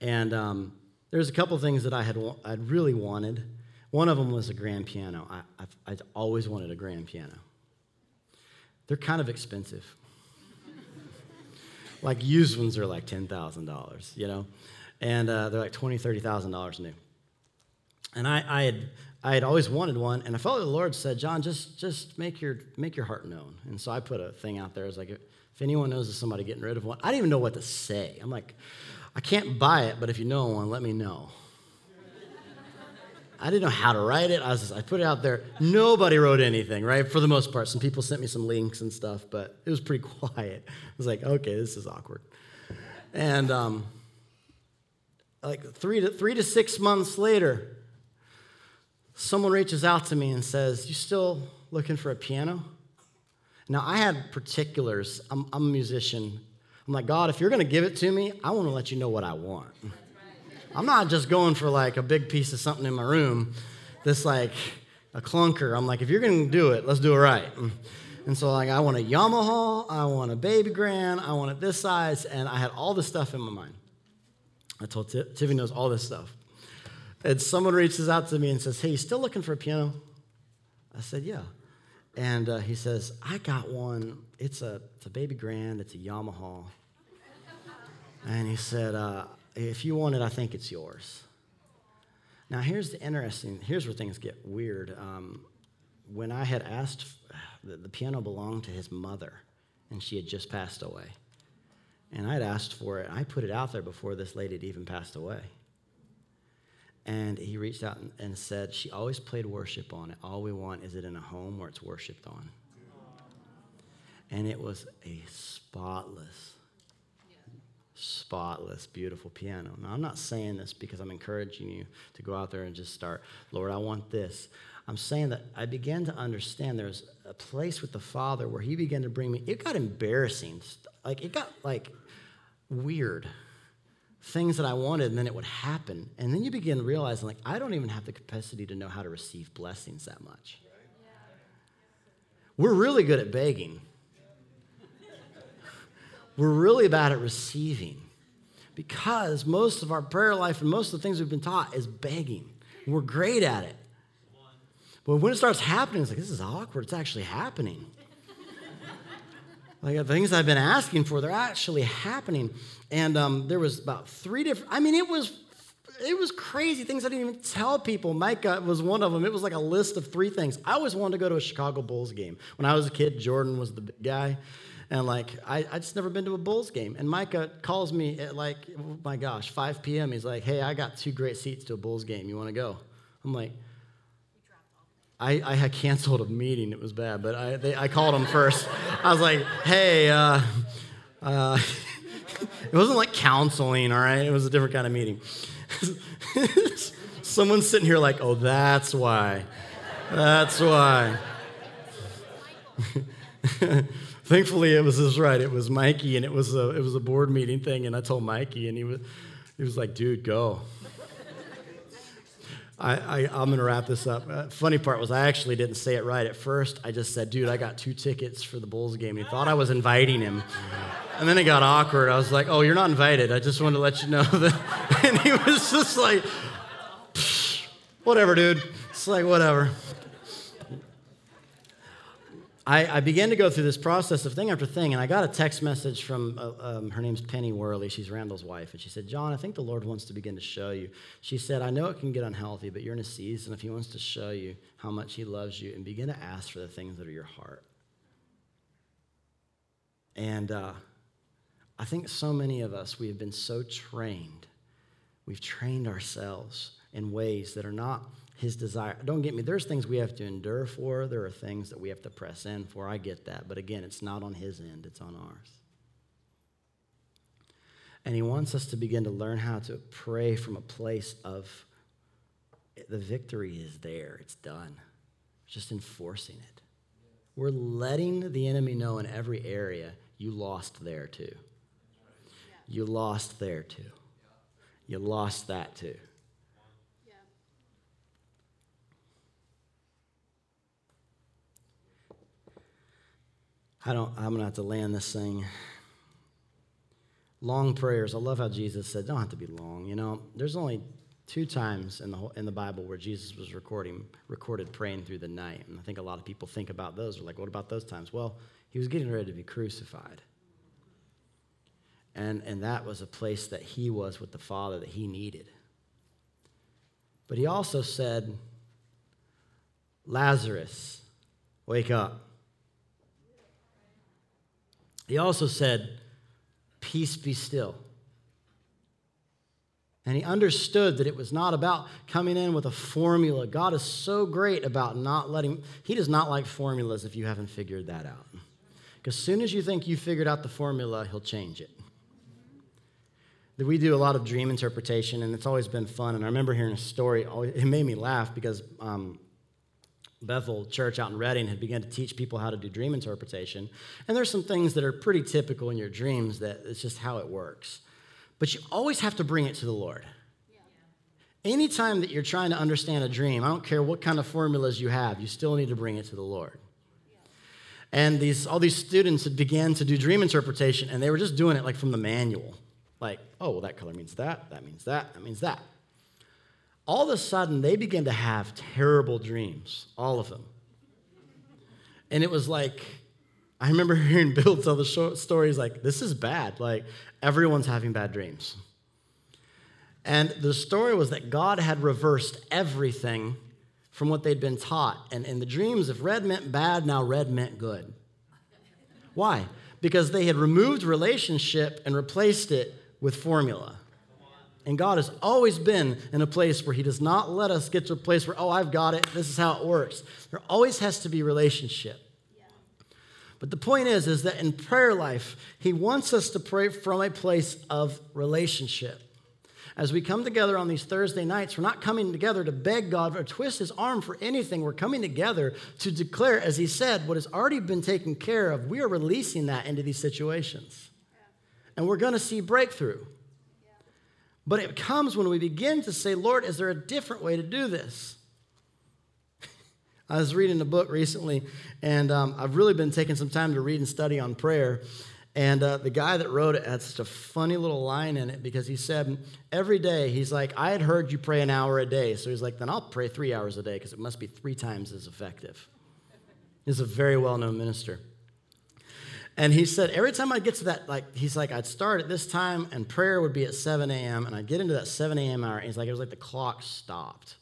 And there's a couple things that I'd really wanted. One of them was a grand piano. I've always wanted a grand piano. They're kind of expensive. Like used ones are like $10,000, you know, and they're like $20,000, $30,000 new. And I had always wanted one, and I felt like the Lord said, John, just make your heart known. And so I put a thing out there. It's like, if anyone knows of somebody getting rid of one, I didn't even know what to say. I'm like, I can't buy it, but if you know one, let me know. I didn't know how to write it. I put it out there. Nobody wrote anything, right? For the most part, some people sent me some links and stuff, but it was pretty quiet. I was like, okay, this is awkward. And like three to 6 months later, someone reaches out to me and says, "You still looking for a piano?" Now I had particulars. I'm a musician. I'm like, God, if you're going to give it to me, I want to let you know what I want. I'm not just going for like a big piece of something in my room that's like a clunker. I'm like, if you're going to do it, let's do it right. And so like I want a Yamaha, I want a Baby Grand, I want it this size, and I had all this stuff in my mind. I told Tiffany knows all this stuff. And someone reaches out to me and says, "Hey, you still looking for a piano?" I said, "Yeah." And he says, "I got one. It's a Baby Grand. It's a Yamaha." And he said, "If you want it, I think it's yours." Now, here's where things get weird. When I had asked, the piano belonged to his mother, and she had just passed away. And I'd asked for it. I put it out there before this lady had even passed away. And he reached out and said, "She always played worship on it. All we want is it in a home where it's worshiped on." And it was a spotless, beautiful piano. Now, I'm not saying this because I'm encouraging you to go out there and just start, "Lord, I want this." I'm saying that I began to understand there was a place with the Father where he began to bring me. It got embarrassing. Like, it got, like, weird. Things that I wanted, and then it would happen. And then you begin realizing, like, I don't even have the capacity to know how to receive blessings that much. Yeah. We're really good at begging. We're really bad at receiving, because most of our prayer life and most of the things we've been taught is begging. We're great at it. But when it starts happening, it's like, this is awkward. It's actually happening. Like, the things I've been asking for, they're actually happening. And there was about three different, I mean, it was crazy things I didn't even tell people. Micah was one of them. It was like a list of three things. I always wanted to go to a Chicago Bulls game. When I was a kid, Jordan was the big guy. And, like, I just never been to a Bulls game. And Micah calls me at, like, oh my gosh, 5 p.m. He's like, "Hey, I got 2 great seats to a Bulls game. You want to go?" I'm like, I had canceled a meeting. It was bad, but I called him first. I was like, "Hey," it wasn't like counseling, all right? It was a different kind of meeting. Someone's sitting here like, "Oh, that's why. That's why." Thankfully, it was this right. It was Mikey, and it was a board meeting thing, and I told Mikey, and he was like, "Dude, go." I'm going to wrap this up. Funny part was I actually didn't say it right at first. I just said, "Dude, I got 2 tickets for the Bulls game." He thought I was inviting him. And then it got awkward. I was like, "Oh, you're not invited. I just wanted to let you know that." And he was just like, "Whatever, dude." It's like, whatever. I began to go through this process of thing after thing, and I got a text message from, her name's Penny Worley, she's Randall's wife, and she said, "John, I think the Lord wants to begin to show you." She said, "I know it can get unhealthy, but you're in a season if he wants to show you how much he loves you, and begin to ask for the things that are your heart." And I think so many of us, we have been so trained. We've trained ourselves in ways that are not his desire. Don't get me, there's things we have to endure for. There are things that we have to press in for. I get that. But again, it's not on his end. It's on ours. And he wants us to begin to learn how to pray from a place of the victory is there. It's done. It's just enforcing it. We're letting the enemy know in every area, you lost there too. You lost there too. You lost that too. Yeah. I'm going to have to land this thing. Long prayers. I love how Jesus said, don't have to be long. You know, there's only 2 times in the Bible where Jesus was recorded praying through the night. And I think a lot of people think about those. They're like, what about those times? Well, he was getting ready to be crucified. And that was a place that he was with the Father that he needed. But he also said, Lazarus, wake up. He also said, peace be still. And he understood that it was not about coming in with a formula. God is so great about not letting, he does not like formulas if you haven't figured that out. Because as soon as you think you figured out the formula, he'll change it. We do a lot of dream interpretation, and it's always been fun. And I remember hearing a story. It made me laugh because Bethel Church out in Reading had begun to teach people how to do dream interpretation. And there's some things that are pretty typical in your dreams that it's just how it works. But you always have to bring it to the Lord. Yeah. Anytime that you're trying to understand a dream, I don't care what kind of formulas you have, you still need to bring it to the Lord. Yeah. And all these students had began to do dream interpretation, and they were just doing it like from the manual. Like, oh, well, that color means that, that means that, that means that. All of a sudden, they began to have terrible dreams, all of them. And it was like, I remember hearing Bill tell the short stories like, this is bad. Like, everyone's having bad dreams. And the story was that God had reversed everything from what they'd been taught. And in the dreams, if red meant bad, now red meant good. Why? Because they had removed relationship and replaced it with formula. And God has always been in a place where he does not let us get to a place where, oh, I've got it, this is how it works. There always has to be relationship. Yeah. But the point is that in prayer life, he wants us to pray from a place of relationship. As we come together on these Thursday nights, we're not coming together to beg God or twist his arm for anything. We're coming together to declare, as he said, what has already been taken care of. We are releasing that into these situations. And we're going to see breakthrough. Yeah. But it comes when we begin to say, Lord, is there a different way to do this? I was reading a book recently, and I've really been taking some time to read and study on prayer. And the guy that wrote it had such a funny little line in it because he said, every day, he's like, I had heard you pray an hour a day. So he's like, then I'll pray 3 hours a day because it must be 3 times as effective. He's a very well-known minister. And he said, every time I get to that, like, he's like, I'd start at this time, and prayer would be at 7 a.m., and I'd get into that 7 a.m. hour, and he's like, it was like the clock stopped,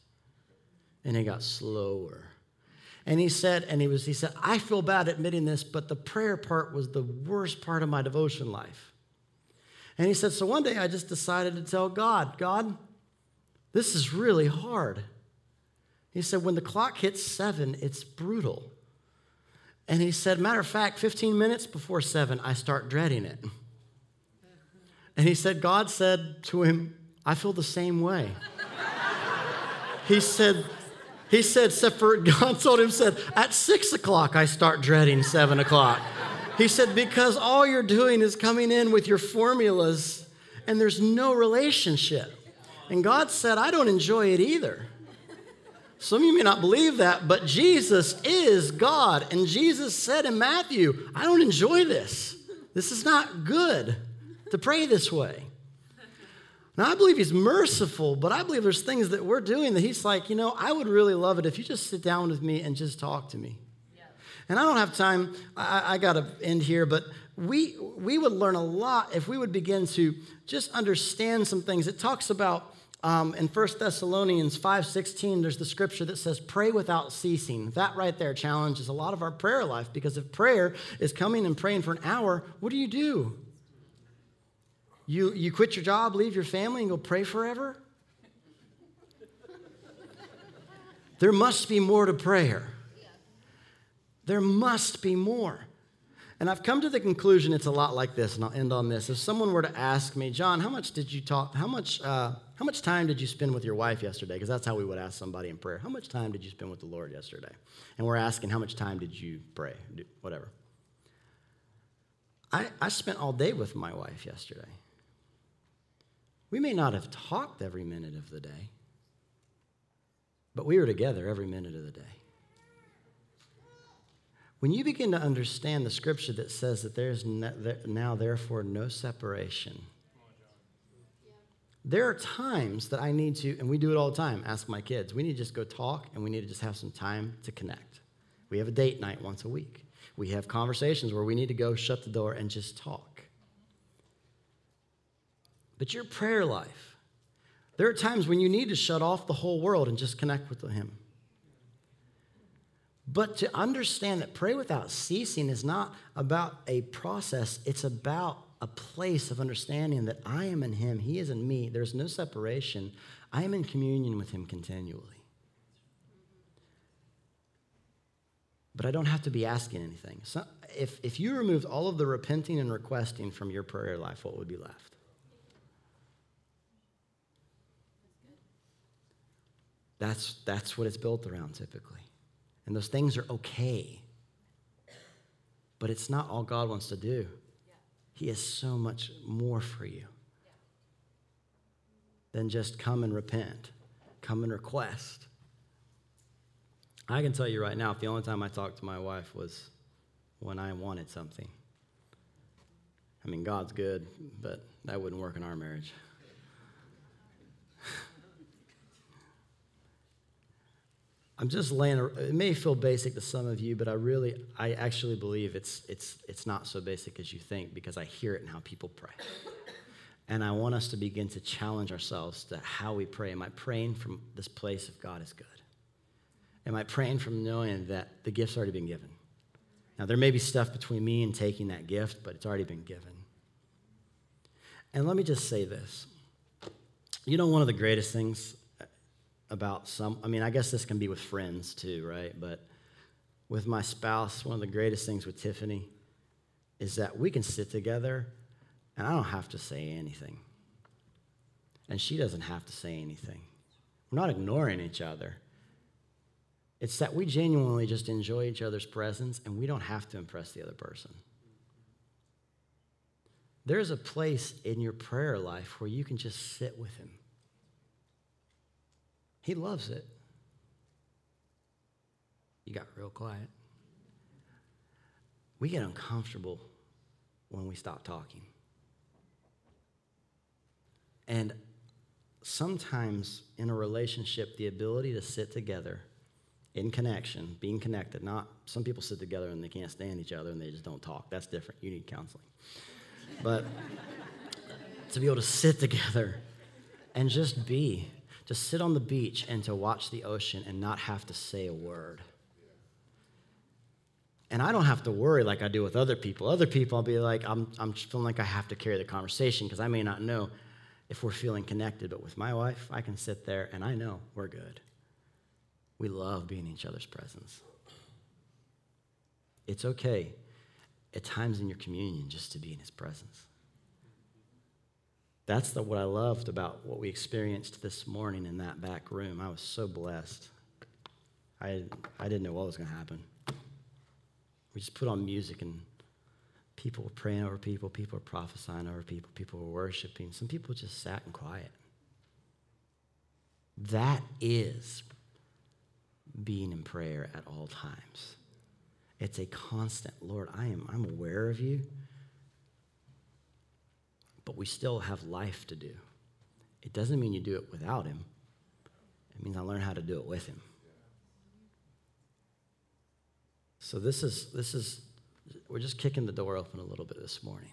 and it got slower. And he said, I feel bad admitting this, but the prayer part was the worst part of my devotion life. And he said, so one day I just decided to tell God, this is really hard. He said, when the clock hits 7, it's brutal. And he said, matter of fact, 15 minutes before 7, I start dreading it. And he said, God said to him, I feel the same way. He said, except for God told him, said, at 6 o'clock, I start dreading 7 o'clock. He said, because all you're doing is coming in with your formulas and there's no relationship. And God said, I don't enjoy it either. Some of you may not believe that, but Jesus is God. And Jesus said in Matthew, I don't enjoy this. This is not good to pray this way. Now, I believe he's merciful, but I believe there's things that we're doing that he's like, you know, I would really love it if you just sit down with me and just talk to me. Yeah. And I don't have time. I got to end here, but we would learn a lot if we would begin to just understand some things. It talks about, in 1 Thessalonians 5:16, there's the scripture that says, pray without ceasing. That right there challenges a lot of our prayer life, because if prayer is coming and praying for an hour, what do? You quit your job, leave your family, and go pray forever? There must be more to prayer. There must be more. And I've come to the conclusion it's a lot like this, and I'll end on this. If someone were to ask me, John, how much did you talk? How much time did you spend with your wife yesterday? Because that's how we would ask somebody in prayer. How much time did you spend with the Lord yesterday? And we're asking, how much time did you pray? Whatever. I spent all day with my wife yesterday. We may not have talked every minute of the day, but we were together every minute of the day. When you begin to understand the scripture that says that there's now, therefore, no separation, there are times that I need to, and we do it all the time, ask my kids, we need to just go talk, and we need to just have some time to connect. We have a date night once a week. We have conversations where we need to go shut the door and just talk. But your prayer life, there are times when you need to shut off the whole world and just connect with Him. But to understand that pray without ceasing is not about a process. It's about a place of understanding that I am in Him. He is in me. There's no separation. I am in communion with Him continually. But I don't have to be asking anything. So if you removed all of the repenting and requesting from your prayer life, what would be left? That's what it's built around typically. And those things are okay. But it's not all God wants to do. Yeah. He has so much more for you than just come and repent, come and request. I can tell you right now, if the only time I talked to my wife was when I wanted something. I mean, God's good, but that wouldn't work in our marriage. I'm just laying. It may feel basic to some of you, but I actually believe it's not so basic as you think, because I hear it in how people pray, and I want us to begin to challenge ourselves to how we pray. Am I praying from this place of God is good? Am I praying from knowing that the gift's already been given? Now there may be stuff between me and taking that gift, but it's already been given. And let me just say this: you know, one of the greatest things about some, I mean, I guess this can be with friends too, right? But with my spouse, one of the greatest things with Tiffany is that we can sit together and I don't have to say anything. And she doesn't have to say anything. We're not ignoring each other. It's that we genuinely just enjoy each other's presence and we don't have to impress the other person. There's a place in your prayer life where you can just sit with Him. He loves it. You got real quiet. We get uncomfortable when we stop talking. And sometimes in a relationship, the ability to sit together in connection, being connected, not some people sit together and they can't stand each other and they just don't talk. That's different. You need counseling. But to be able to sit together and just be, to sit on the beach and to watch the ocean and not have to say a word. And I don't have to worry like I do with other people. Other people, I'll be like, I'm feeling like I have to carry the conversation because I may not know if we're feeling connected. But with my wife, I can sit there and I know we're good. We love being in each other's presence. It's okay at times in your communion just to be in His presence. That's what I loved about what we experienced this morning in that back room. I was so blessed. I didn't know what was going to happen. We just put on music and people were praying over people. People were prophesying over people. People were worshiping. Some people just sat and quiet. That is being in prayer at all times. It's a constant, Lord, I'm aware of You. But we still have life to do. It doesn't mean you do it without Him. It means I learn how to do it with Him. So this is we're just kicking the door open a little bit this morning.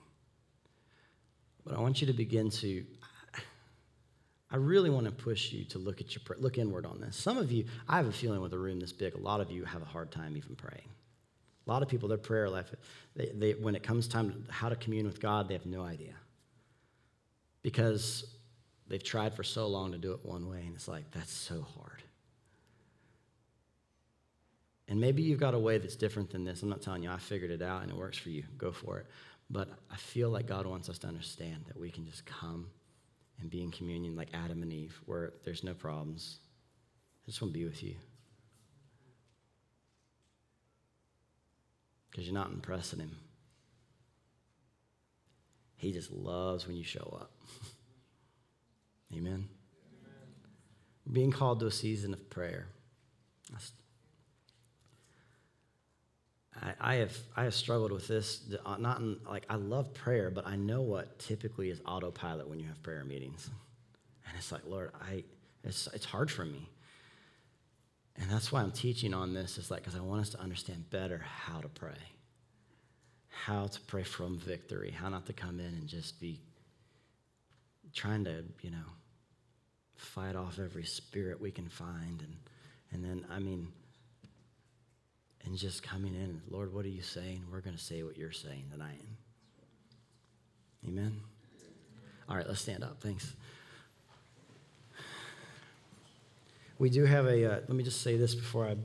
But I want you to begin to, I really want to push you to look at your prayer, look inward on this. Some of you, I have a feeling with a room this big, a lot of you have a hard time even praying. A lot of people, their prayer life, they when it comes time to how to commune with God, they have no idea. Because they've tried for so long to do it one way, and it's like, that's so hard. And maybe you've got a way that's different than this. I'm not telling you I figured it out and it works for you. Go for it. But I feel like God wants us to understand that we can just come and be in communion like Adam and Eve, where there's no problems. I just want to be with you. Because you're not impressing him. He just loves when you show up. Amen? Amen. We're being called to a season of prayer. I have struggled with this. Not in, like, I love prayer, but I know what typically is autopilot when you have prayer meetings, and it's like, Lord, it's hard for me, and that's why I'm teaching on this. It's like because I want us to understand better how to pray from victory, how not to come in and just be trying to fight off every spirit we can find, and then. And just coming in, Lord, what are you saying? We're going to say what you're saying tonight. Amen? All right, let's stand up. Thanks. We do have a, let me just say this before I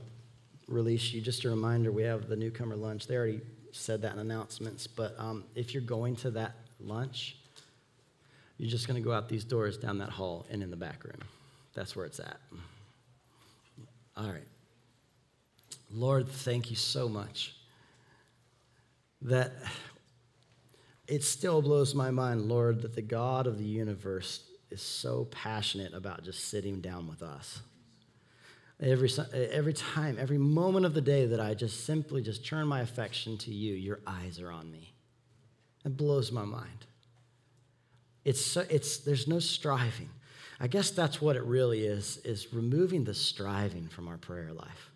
release you. Just a reminder, we have the newcomer lunch. They already said that in announcements. But if you're going to that lunch, you're just going to go out these doors, down that hall, and in the back room. That's where it's at. All right. Lord, thank you so much that it still blows my mind, Lord, that the God of the universe is so passionate about just sitting down with us. Every time, every moment of the day that I just simply just turn my affection to you, your eyes are on me. It blows my mind. There's no striving. I guess that's what it really is removing the striving from our prayer life.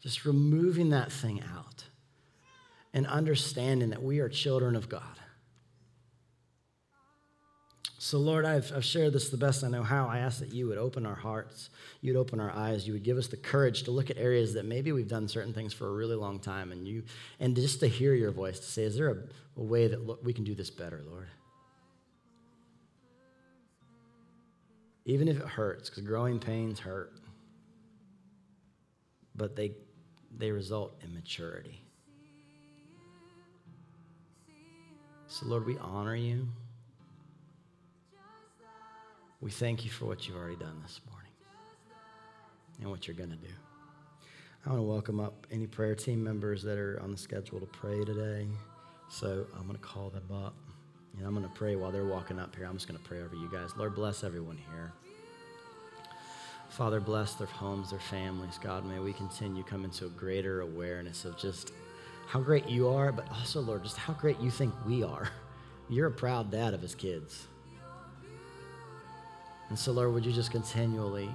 Just removing that thing out and understanding that we are children of God. So, Lord, I've shared this the best I know how. I ask that you would open our hearts, you'd open our eyes, you would give us the courage to look at areas that maybe we've done certain things for a really long time, and just to hear your voice, to say, is there a way that we can do this better, Lord? Even if it hurts, because growing pains hurt. But they result in maturity. So, Lord, we honor you. We thank you for what you've already done this morning and what you're going to do. I want to welcome up any prayer team members that are on the schedule to pray today. So I'm going to call them up. And I'm going to pray while they're walking up here. I'm just going to pray over you guys. Lord, bless everyone here. Father, bless their homes, their families. God, may we continue to come into a greater awareness of just how great you are, but also, Lord, just how great you think we are. You're a proud dad of his kids. And so, Lord, would you just continually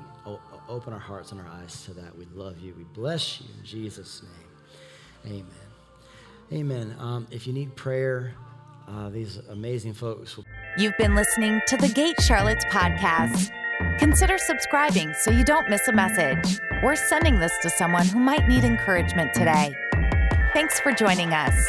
open our hearts and our eyes to that. We love you. We bless you in Jesus' name. Amen. Amen. If you need prayer, these amazing folks will... You've been listening to the Gate Charlotte's podcast. Consider subscribing so you don't miss a message. We're sending this to someone who might need encouragement today. Thanks for joining us.